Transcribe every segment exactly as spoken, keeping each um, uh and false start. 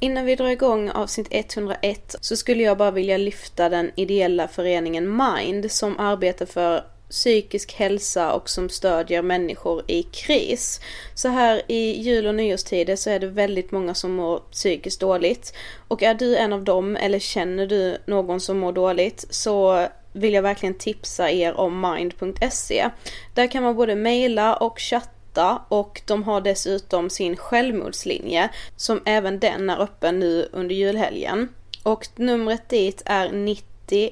Innan vi drar igång avsnitt etthundraett så skulle jag bara vilja lyfta den ideella föreningen Mind som arbetar för psykisk hälsa och som stödjer människor i kris. Så här i jul- och nyårstider så är det väldigt många som mår psykiskt dåligt. Och är du en av dem eller känner du någon som mår dåligt så vill jag verkligen tipsa er om mind punkt se. Där kan man både mejla och chatta. Och de har dessutom sin självmordslinje som även den är öppen nu under julhelgen. Och numret dit är nio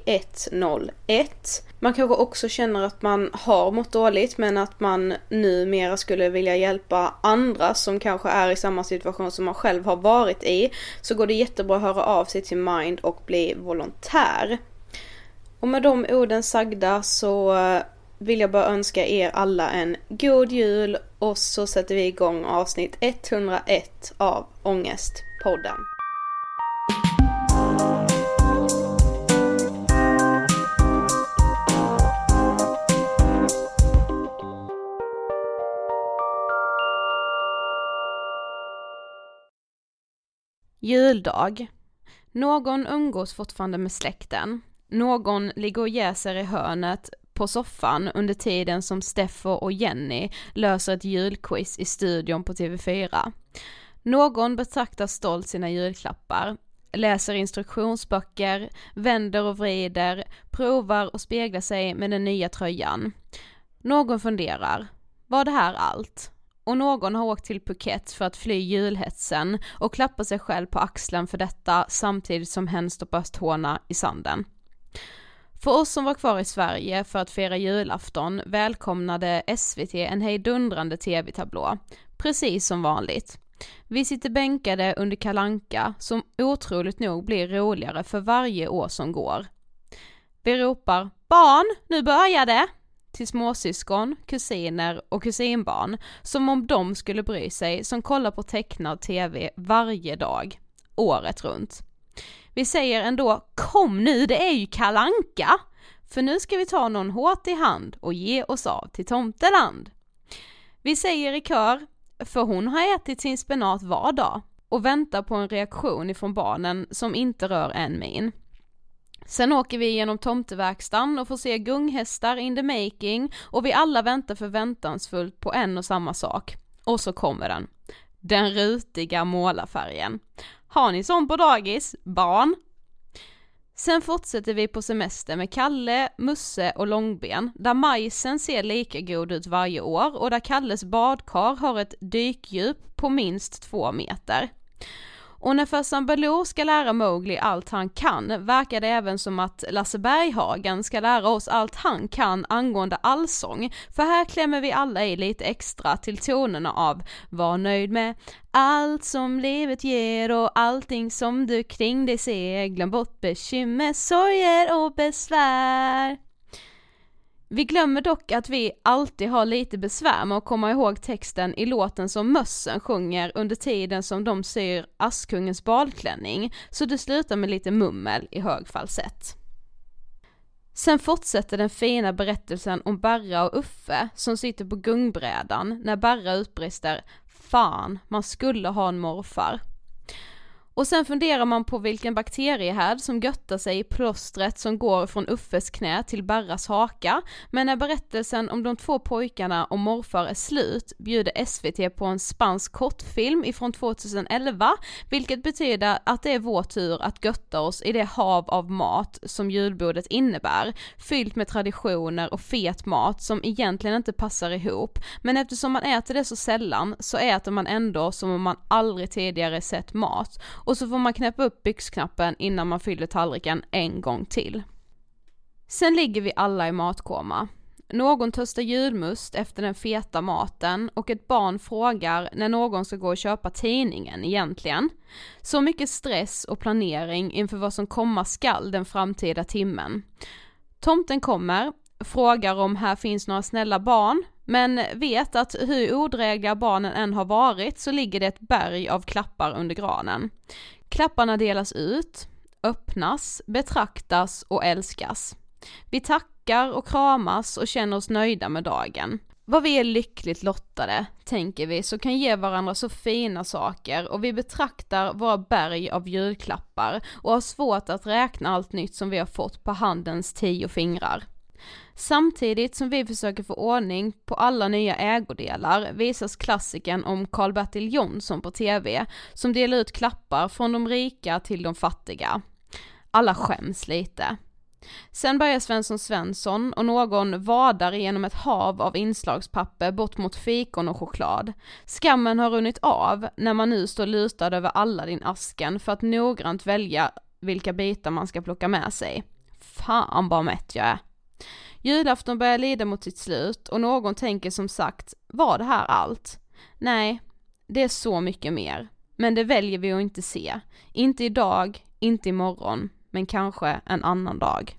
ett noll ett. Man kanske också känner att man har mått dåligt men att man numera skulle vilja hjälpa andra som kanske är i samma situation som man själv har varit i. Så går det jättebra att höra av sig till Mind och bli volontär. Och med de orden sagda så vill jag bara önska er alla en god jul och så sätter vi igång avsnitt etthundraett av Ångestpodden. Juldag. Någon umgås fortfarande med släkten. Någon ligger och jäser i hörnet på soffan under tiden som Steffo och Jenny löser ett julquiz i studion på T V fyra. Någon betraktar stolt sina julklappar. läser instruktionsböcker, vänder och vrider, provar och speglar sig med den nya tröjan. Någon funderar, var det här allt? Och någon har åkt till Phuket för att fly julhetsen och klappar sig själv på axeln för detta samtidigt som hen stoppar tårna i sanden. För oss som var kvar i Sverige för att fira julafton välkomnade S V T en hejdundrande tv-tablå, precis som vanligt. Vi sitter bänkade under Kalle Anka som otroligt nog blir roligare för varje år som går. Vi ropar, barn, nu börjar det! Till småsyskon, kusiner och kusinbarn, som om de skulle bry sig, som kollar på tecknad tv varje dag, året runt. Vi säger ändå, kom nu, det är ju Kalle Anka! För nu ska vi ta någon hårt i hand och ge oss av till Tomteland. Vi säger i kör, för hon har ätit sin spenat var dag och väntar på en reaktion ifrån barnen som inte rör en min. Sen åker vi genom Tomteverkstaden och får se gunghästar in the making och vi alla väntar förväntansfullt på en och samma sak. Och så kommer den. Den rutiga målarfärgen. Har ni sån på dagis, barn? Sen fortsätter vi på semester med Kalle, Musse och Långben där majsen ser lika god ut varje år och där Kalles badkar har ett dykdjup på minst två meter. Och när farsan Baloo ska lära Mowgli allt han kan verkar det även som att Lasse Berghagen ska lära oss allt han kan angående allsång. För här klämmer vi alla i lite extra till tonerna av var nöjd med allt som livet ger och allting som du kring dig ser. Glöm bort bekymmer, sorger och besvär. Vi glömmer dock att vi alltid har lite besvär med att komma ihåg texten i låten som mössen sjunger under tiden som de syr Askungens balklänning, så det slutar med lite mummel i hög falsett. Sen fortsätter den fina berättelsen om Barra och Uffe som sitter på gungbrädan när Barra utbrister "Fan, man skulle ha en morfar." Och sen funderar man på vilken bakteriehärd som göttar sig i plåstret som går från Uffes knä till Barras haka. Men när berättelsen om de två pojkarna och morfar är slut bjuder S V T på en spansk kortfilm ifrån tjugoelva, vilket betyder att det är vår tur att götta oss i det hav av mat som julbordet innebär, fyllt med traditioner och fet mat som egentligen inte passar ihop. Men eftersom man äter det så sällan så äter man ändå som om man aldrig tidigare sett mat. Och så får man knäppa upp byxknappen innan man fyller tallriken en gång till. Sen ligger vi alla i matkoma. Någon töstar julmust efter den feta maten och ett barn frågar när någon ska gå och köpa tidningen egentligen. Så mycket stress och planering inför vad som komma skall den framtida timmen. Tomten kommer, frågar om här finns några snälla barn. Men vet att hur odrägliga barnen än har varit så ligger det ett berg av klappar under granen. Klapparna delas ut, öppnas, betraktas och älskas. Vi tackar och kramas och känner oss nöjda med dagen. Vad vi är lyckligt lottade, tänker vi, så kan ge varandra så fina saker och vi betraktar våra berg av julklappar och har svårt att räkna allt nytt som vi har fått på handens tio fingrar. Samtidigt som vi försöker få ordning på alla nya ägodelar visas klassiken om Carl Bertil Jonsson på tv som delar ut klappar från de rika till de fattiga. Alla skäms lite. Sen börjar Svensson Svensson och någon vadar genom ett hav av inslagspapper bort mot fikon och choklad. Skammen har runnit av när man nu står lutad över alla din asken för att noggrant välja vilka bitar man ska plocka med sig. Fan vad mätt jag är. Julafton börjar lida mot sitt slut och någon tänker som sagt, var det här allt? Nej, det är så mycket mer. Men det väljer vi att inte se. Inte idag, inte imorgon, men kanske en annan dag.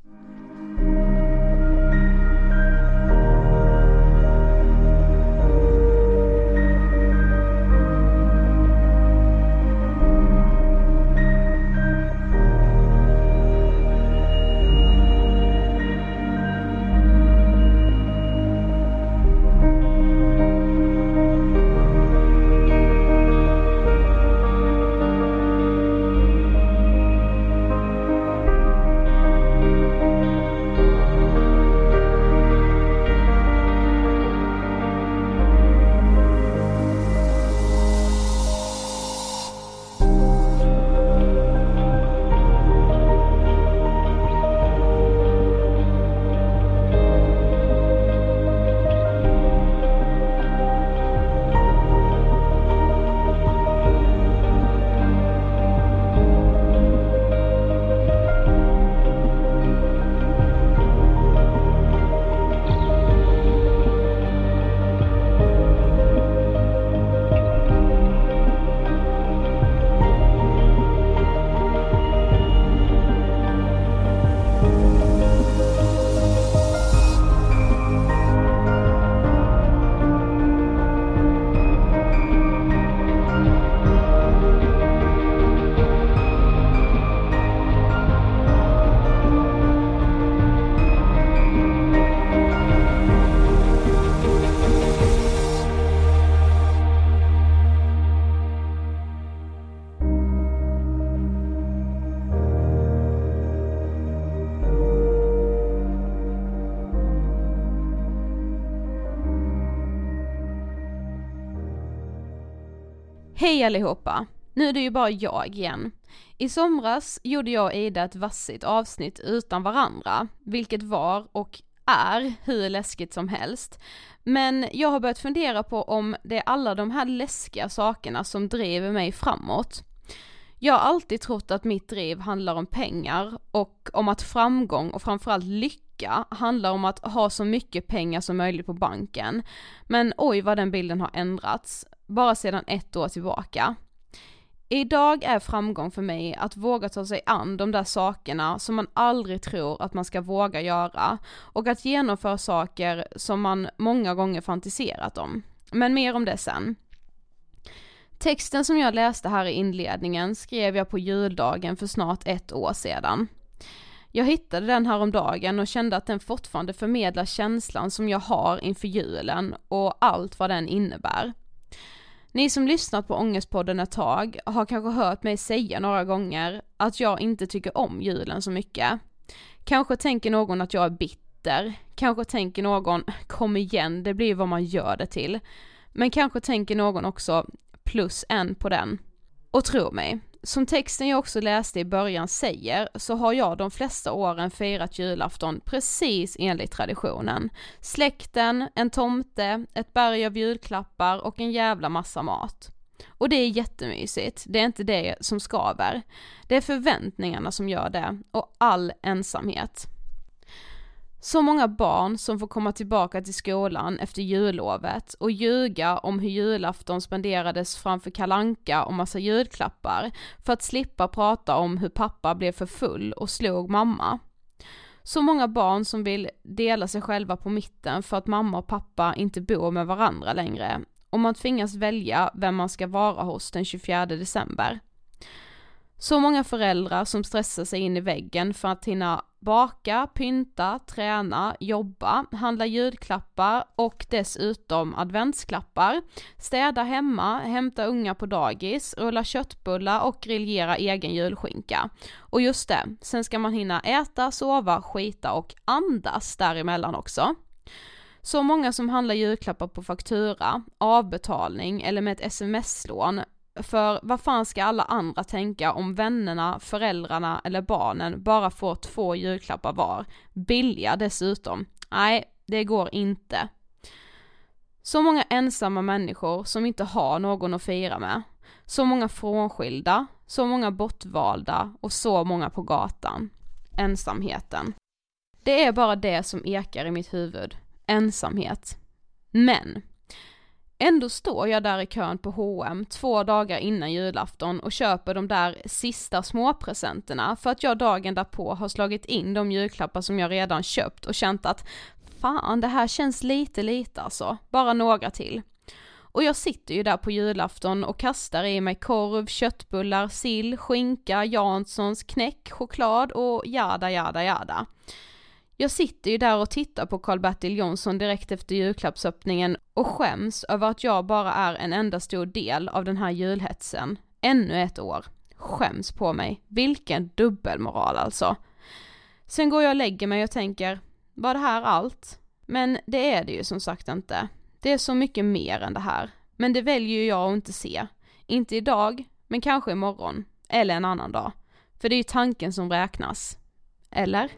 Hej allihopa, nu är det ju bara jag igen. I somras gjorde jag och Ida ett vassigt avsnitt utan varandra, vilket var och är hur läskigt som helst. Men jag har börjat fundera på om det är alla de här läskiga sakerna som driver mig framåt. Jag har alltid trott att mitt driv handlar om pengar och om att framgång och framförallt lycka handlar om att ha så mycket pengar som möjligt på banken. Men oj vad den bilden har ändrats, bara sedan ett år tillbaka. Idag är framgång för mig att våga ta sig an de där sakerna som man aldrig tror att man ska våga göra och att genomföra saker som man många gånger fantiserat om. Men mer om det sen. Texten som jag läste här i inledningen skrev jag på juldagen för snart ett år sedan. Jag hittade den här om dagen och kände att den fortfarande förmedlar känslan som jag har inför julen och allt vad den innebär. Ni som lyssnat på Ångestpodden ett tag har kanske hört mig säga några gånger att jag inte tycker om julen så mycket. Kanske tänker någon att jag är bitter. Kanske tänker någon, kom igen, det blir vad man gör det till. Men kanske tänker någon också, plus en på den. Och tro mig, som texten jag också läste i början säger så har jag de flesta åren firat julafton precis enligt traditionen. Släkten, en tomte, ett berg av julklappar och en jävla massa mat. Och det är jättemysigt, det är inte det som skaver. Det är förväntningarna som gör det och all ensamhet. Så många barn som får komma tillbaka till skolan efter jullovet och ljuga om hur julafton spenderades framför Kalle Anka och massa julklappar för att slippa prata om hur pappa blev för full och slog mamma. Så många barn som vill dela sig själva på mitten för att mamma och pappa inte bor med varandra längre och man tvingas välja vem man ska vara hos den tjugofjärde december. Så många föräldrar som stressar sig in i väggen för att hinna baka, pynta, träna, jobba, handla julklappar och dessutom adventsklappar, städa hemma, hämta unga på dagis, rulla köttbullar och grillera egen julskinka. Och just det, sen ska man hinna äta, sova, skita och andas däremellan också. Så många som handlar julklappar på faktura, avbetalning eller med ett sms-lån. För vad fan ska alla andra tänka om vännerna, föräldrarna eller barnen bara får två julklappar var? Billiga dessutom. Nej, det går inte. Så många ensamma människor som inte har någon att fira med. Så många frånskilda, så många bortvalda och så många på gatan. Ensamheten. Det är bara det som ekar i mitt huvud. Ensamhet. Men ändå står jag där i kön på H och M två dagar innan julafton och köper de där sista småpresenterna för att jag dagen därpå har slagit in de julklappar som jag redan köpt och känt att fan, det här känns lite lite alltså, bara några till. Och jag sitter ju där på julafton och kastar i mig korv, köttbullar, sill, skinka, Janssons, knäck, choklad och jada jada jada. Jag sitter ju där och tittar på Carl Bertil Jonsson direkt efter julklappsöppningen och skäms över att jag bara är en enda stor del av den här julhetsen. Ännu ett år. Skäms på mig. Vilken dubbelmoral alltså. Sen går jag och lägger mig och tänker, var det här allt? Men det är det ju som sagt inte. Det är så mycket mer än det här. Men det väljer jag att inte se. Inte idag, men kanske imorgon. Eller en annan dag. För det är ju tanken som räknas. Eller?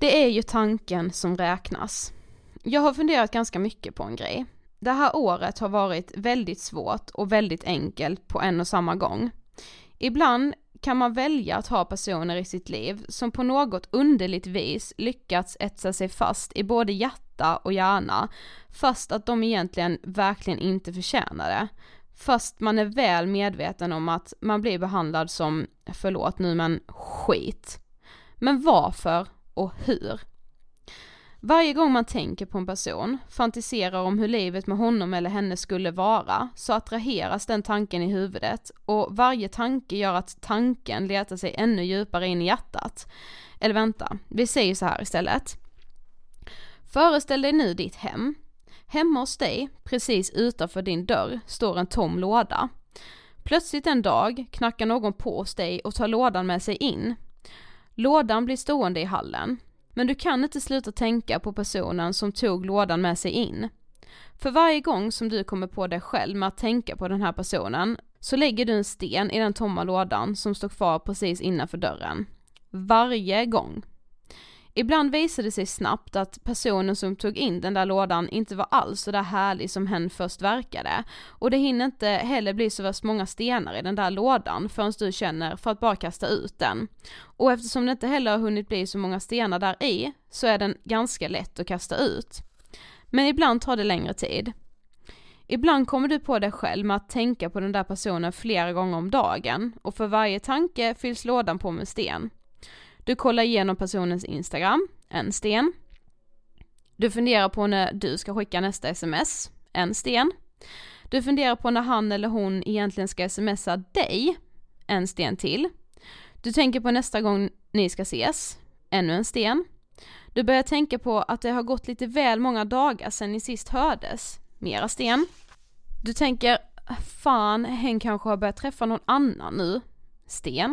Det är ju tanken som räknas. Jag har funderat ganska mycket på en grej. Det här året har varit väldigt svårt och väldigt enkelt på en och samma gång. Ibland kan man välja att ha personer i sitt liv som på något underligt vis lyckats etsa sig fast i både hjärta och hjärna, fast att de egentligen verkligen inte förtjänar det. Fast man är väl medveten om att man blir behandlad som, förlåt nu men, skit. Men varför och hur? Varje gång man tänker på en person, fantiserar om hur livet med honom eller henne skulle vara, så attraheras den tanken i huvudet, och varje tanke gör att tanken letar sig ännu djupare in i hjärtat. Eller vänta, vi säger så här istället. Föreställ dig nu ditt hem. Hemma hos dig, precis utanför din dörr, står en tom låda. Plötsligt en dag knackar någon på hos dig och tar lådan med sig in. Lådan blir stående i hallen. Men du kan inte sluta tänka på personen som tog lådan med sig in. För varje gång som du kommer på dig själv med att tänka på den här personen, så lägger du en sten i den tomma lådan som står kvar precis innanför dörren. Varje gång. Ibland visade det sig snabbt att personen som tog in den där lådan inte var alls så där härlig som hen först verkade. Och det hinner inte heller bli så värst många stenar i den där lådan förrän du känner för att bara kasta ut den. Och eftersom det inte heller har hunnit bli så många stenar där i, så är den ganska lätt att kasta ut. Men ibland tar det längre tid. Ibland kommer du på dig själv med att tänka på den där personen flera gånger om dagen. Och för varje tanke fylls lådan på med sten. Du kollar igenom personens Instagram, en sten. Du funderar på när du ska skicka nästa sms, en sten. Du funderar på när han eller hon egentligen ska smsa dig, en sten till. Du tänker på nästa gång ni ska ses, ännu en sten. Du börjar tänka på att det har gått lite väl många dagar sedan ni sist hördes, mera sten. Du tänker, fan, hen kanske har börjat träffa någon annan nu, sten.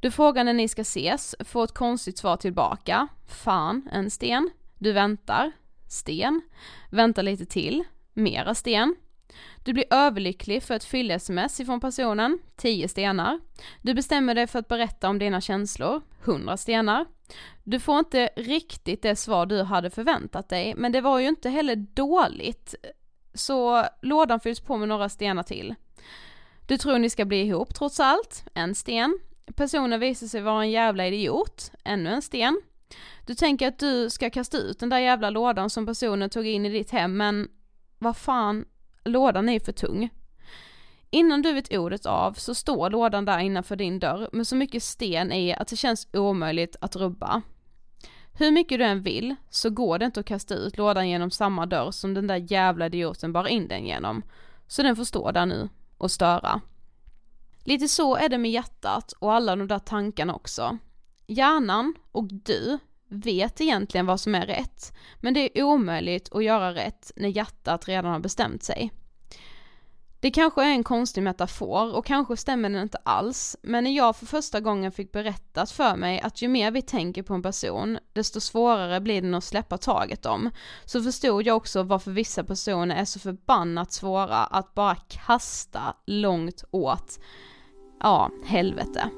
Du frågar när ni ska ses, får ett konstigt svar tillbaka. Fan, en sten. Du väntar. Sten. Vänta lite till. Mera sten. Du blir överlycklig för ett fyll-sms ifrån personen. tio stenar. Du bestämmer dig för att berätta om dina känslor. hundra stenar. Du får inte riktigt det svar du hade förväntat dig, men det var ju inte heller dåligt. Så lådan fylls på med några stenar till. Du tror ni ska bli ihop trots allt. En sten. Personen visar sig vara en jävla idiot. Ännu en sten. Du tänker att du ska kasta ut den där jävla lådan som personen tog in i ditt hem, men vad fan, lådan är ju för tung. Innan du vet ordet av så står lådan där innanför din dörr med så mycket sten i att det känns omöjligt att rubba. Hur mycket du än vill så går det inte att kasta ut lådan genom samma dörr som den där jävla idioten bar in den genom. Så den får stå där nu och störa. Lite så är det med hjärtat och alla de där tankarna också. Hjärnan och du vet egentligen vad som är rätt, men det är omöjligt att göra rätt när hjärtat redan har bestämt sig. Det kanske är en konstig metafor och kanske stämmer den inte alls, men när jag för första gången fick berättat för mig att ju mer vi tänker på en person, desto svårare blir den att släppa taget om, så förstod jag också varför vissa personer är så förbannat svåra att bara kasta långt åt, ja, helvete.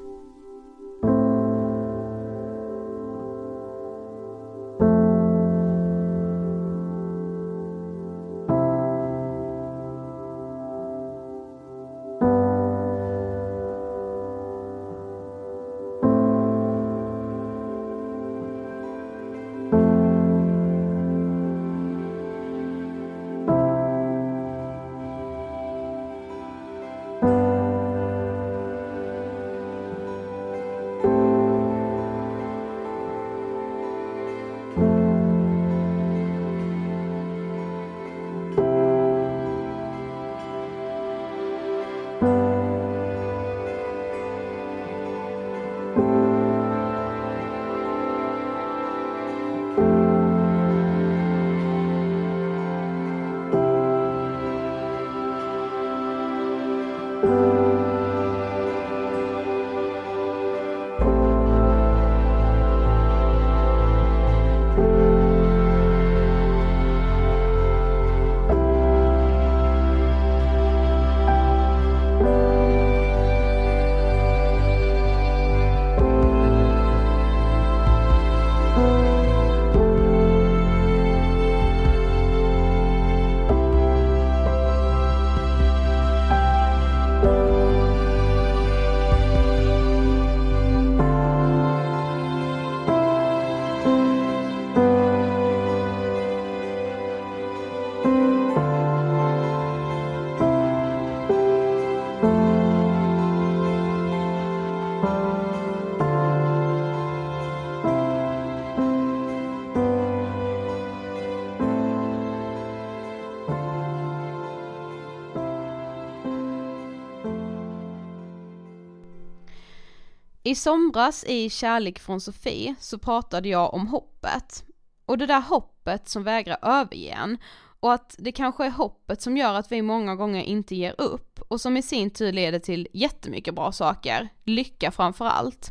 I somras i Kärlek från Sofie så pratade jag om hoppet. Och det där hoppet som vägrar överge en. Och att det kanske är hoppet som gör att vi många gånger inte ger upp. Och som i sin tur leder till jättemycket bra saker. Lycka framför allt.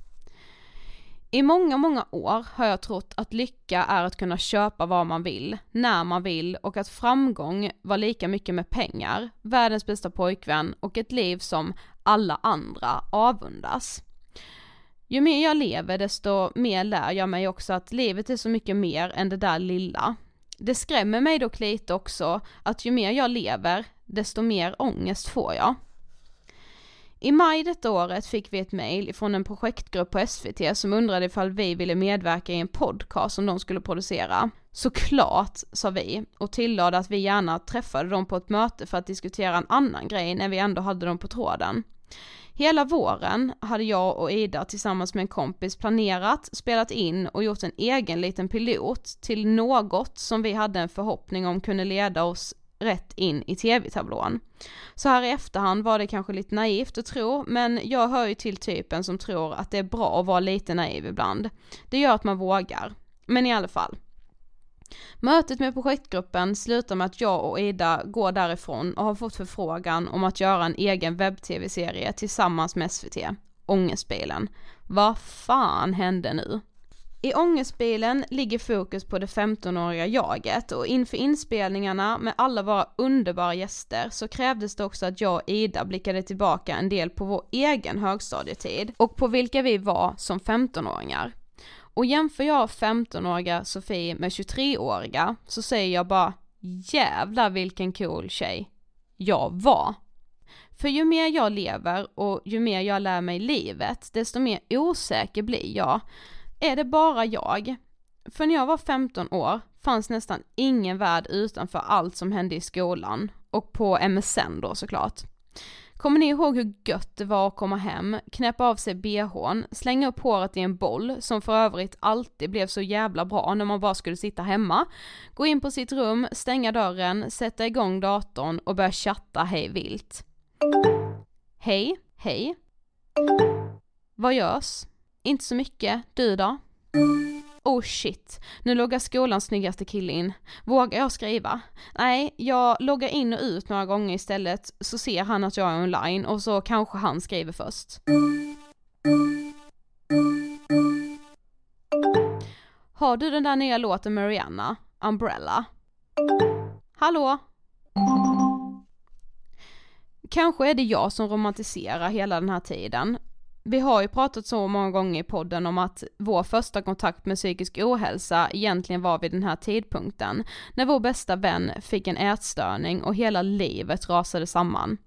I många, många år har jag trott att lycka är att kunna köpa vad man vill, när man vill, och att framgång var lika mycket med pengar, världens bästa pojkvän och ett liv som alla andra avundas. Ju mer jag lever, desto mer lär jag mig också att livet är så mycket mer än det där lilla. Det skrämmer mig dock lite också att ju mer jag lever, desto mer ångest får jag. I maj detta året fick vi ett mejl från en projektgrupp på S V T som undrade ifall vi ville medverka i en podcast som de skulle producera. Såklart, sa vi, och tillade att vi gärna träffade dem på ett möte för att diskutera en annan grej när vi ändå hade dem på tråden. Hela våren hade jag och Ida tillsammans med en kompis planerat, spelat in och gjort en egen liten pilot till något som vi hade en förhoppning om kunde leda oss rätt in i tv-tablån. Så här i efterhand var det kanske lite naivt att tro, men jag hör ju till typen som tror att det är bra att vara lite naiv ibland. Det gör att man vågar, men i alla fall. Mötet med projektgruppen slutar med att jag och Ida går därifrån och har fått förfrågan om att göra en egen webb-tv-serie tillsammans med S V T, Ångestbilen. Vad fan hände nu? I Ångestbilen ligger fokus på det femtonåriga jaget, och inför inspelningarna med alla våra underbara gäster så krävdes det också att jag och Ida blickade tillbaka en del på vår egen högstadietid och på vilka vi var som femtonåringar. Och jämför jag femtonåriga Sofie med tjugotreåriga så säger jag bara, jävla vilken cool tjej jag var. För ju mer jag lever och ju mer jag lär mig livet, desto mer osäker blir jag. Är det bara jag? För när jag var femton år fanns nästan ingen värld utanför allt som hände i skolan. Och på M S N då såklart. Kommer ni ihåg hur gött det var att komma hem, knäppa av sig bhn, slänga upp håret i en boll, som för övrigt alltid blev så jävla bra när man bara skulle sitta hemma, gå in på sitt rum, stänga dörren, sätta igång datorn och börja chatta hej vilt. Hej, hej. Vad görs? Inte så mycket, du då? Oh shit, nu loggar skolans snyggaste kille in. Vågar jag skriva? Nej, jag loggar in och ut några gånger istället, så ser han att jag är online och så kanske han skriver först. Har du den där nya låten Mariana, Umbrella? Hallå? Kanske är det jag som romantiserar hela den här tiden. Vi har ju pratat så många gånger i podden om att vår första kontakt med psykisk ohälsa egentligen var vid den här tidpunkten, när vår bästa vän fick en ätstörning och hela livet rasade samman.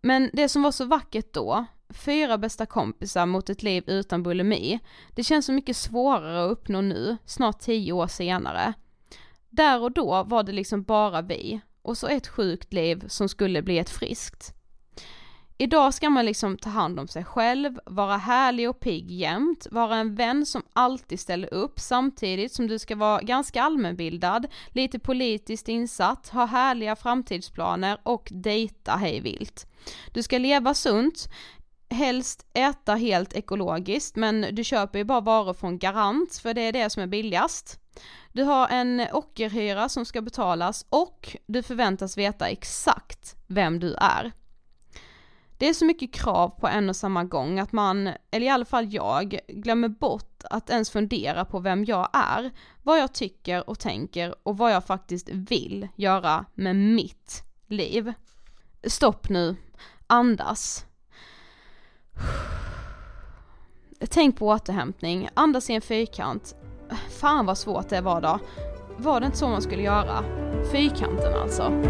Men det som var så vackert då, fyra bästa kompisar mot ett liv utan bulimi, det känns så mycket svårare att uppnå nu, snart tio år senare. Där och då var det liksom bara vi, och så ett sjukt liv som skulle bli ett friskt. Idag ska man liksom ta hand om sig själv, vara härlig och pigg jämt, vara en vän som alltid ställer upp samtidigt som du ska vara ganska allmänbildad, lite politiskt insatt, ha härliga framtidsplaner och dejta hejvilt. Du ska leva sunt, helst äta helt ekologiskt, men du köper ju bara varor från Garant för det är det som är billigast. Du har en ockerhyra som ska betalas och du förväntas veta exakt vem du är. Det är så mycket krav på en och samma gång att man, eller i alla fall jag, glömmer bort att ens fundera på vem jag är, vad jag tycker och tänker och vad jag faktiskt vill göra med mitt liv. Stopp nu. Andas. Tänk på återhämtning. Andas i en fyrkant. Fan vad svårt det var då. Var det inte så man skulle göra? Fyrkanten alltså.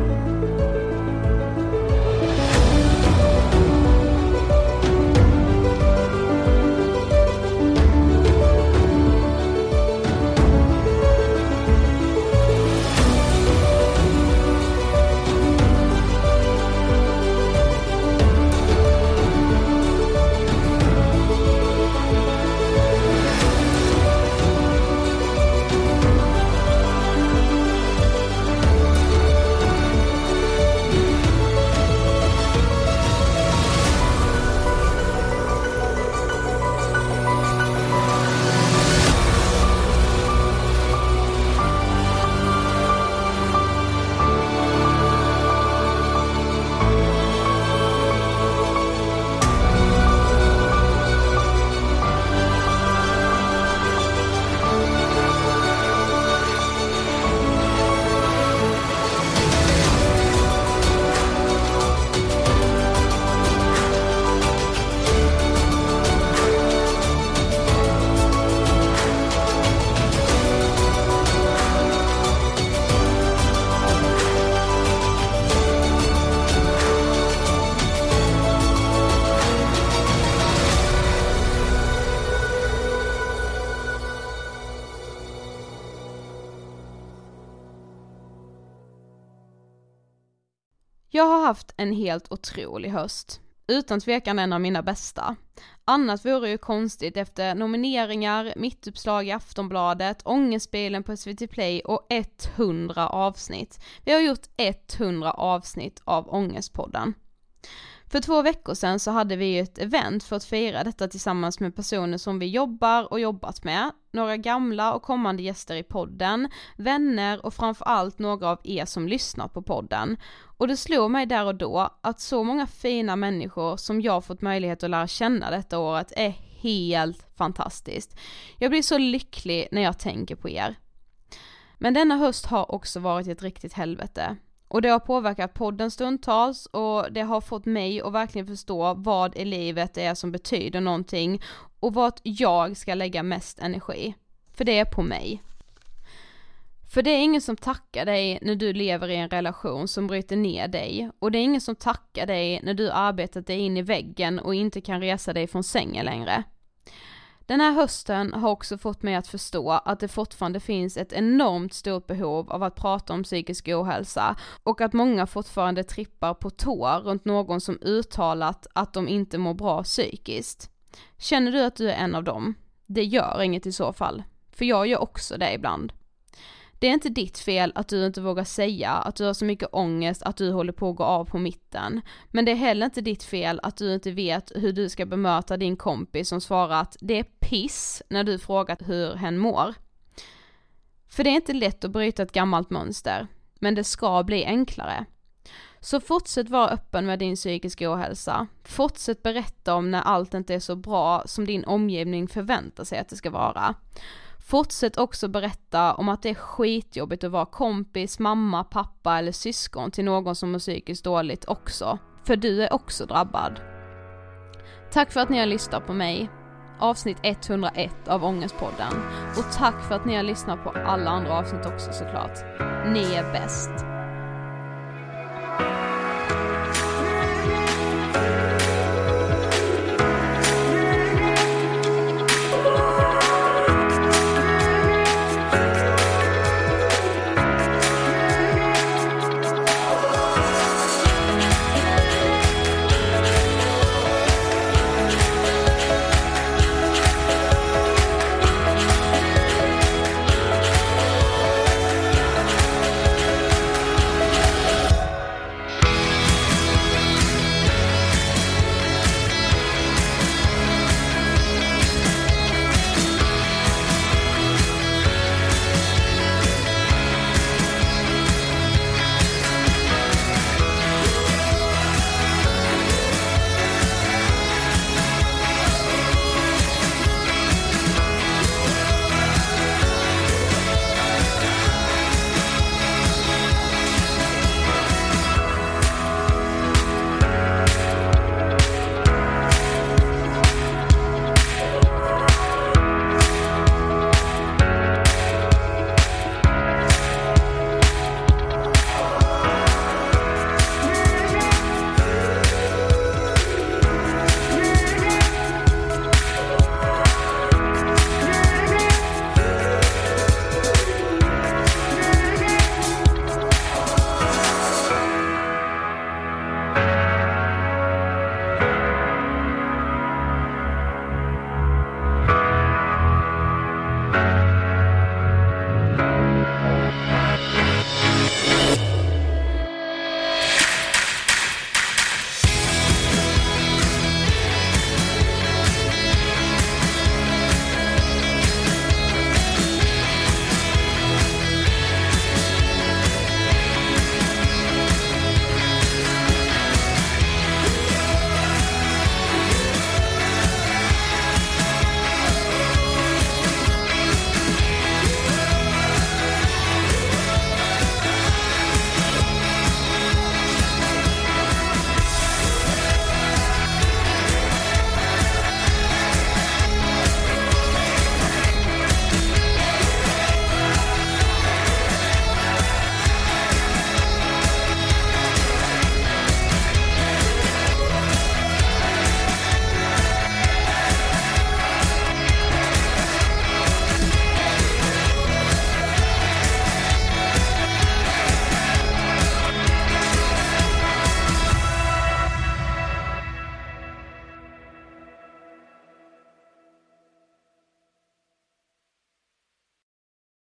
Jag har haft en helt otrolig höst. Utan tvekan en av mina bästa. Annat vore ju konstigt efter nomineringar, mittuppslag i Aftonbladet, Ångestbilen på S V T Play och hundra avsnitt. Vi har gjort hundra avsnitt av Ångestpodden. För två veckor sedan så hade vi ett event för att fira detta tillsammans med personer som vi jobbar och jobbat med. Några gamla och kommande gäster i podden, vänner och framförallt några av er som lyssnar på podden. Och det slog mig där och då att så många fina människor som jag fått möjlighet att lära känna detta året är helt fantastiskt. Jag blir så lycklig när jag tänker på er. Men denna höst har också varit ett riktigt helvete. Och det har påverkat podden stundtals och det har fått mig att verkligen förstå vad i livet är som betyder någonting och vad jag ska lägga mest energi. För det är på mig. För det är ingen som tackar dig när du lever i en relation som bryter ner dig. Och det är ingen som tackar dig när du arbetat dig in i väggen och inte kan resa dig från sängen längre. Den här hösten har också fått mig att förstå att det fortfarande finns ett enormt stort behov av att prata om psykisk ohälsa och att många fortfarande trippar på tår runt någon som uttalat att de inte mår bra psykiskt. Känner du att du är en av dem? Det gör inget i så fall, för jag gör också det ibland. Det är inte ditt fel att du inte vågar säga, att du har så mycket ångest att du håller på att gå av på mitten. Men det är heller inte ditt fel att du inte vet hur du ska bemöta din kompis som svarar att det är piss när du frågat hur hen mår. För det är inte lätt att bryta ett gammalt mönster, men det ska bli enklare. Så fortsätt vara öppen med din psykiska ohälsa. Fortsätt berätta om när allt inte är så bra som din omgivning förväntar sig att det ska vara. Fortsätt också berätta om att det är skitjobbigt att vara kompis, mamma, pappa eller syskon till någon som är psykiskt dåligt också. För du är också drabbad. Tack för att ni har lyssnat på mig. Avsnitt etthundraett av Ångestpodden. Och tack för att ni har lyssnat på alla andra avsnitt också såklart. Ni är bäst.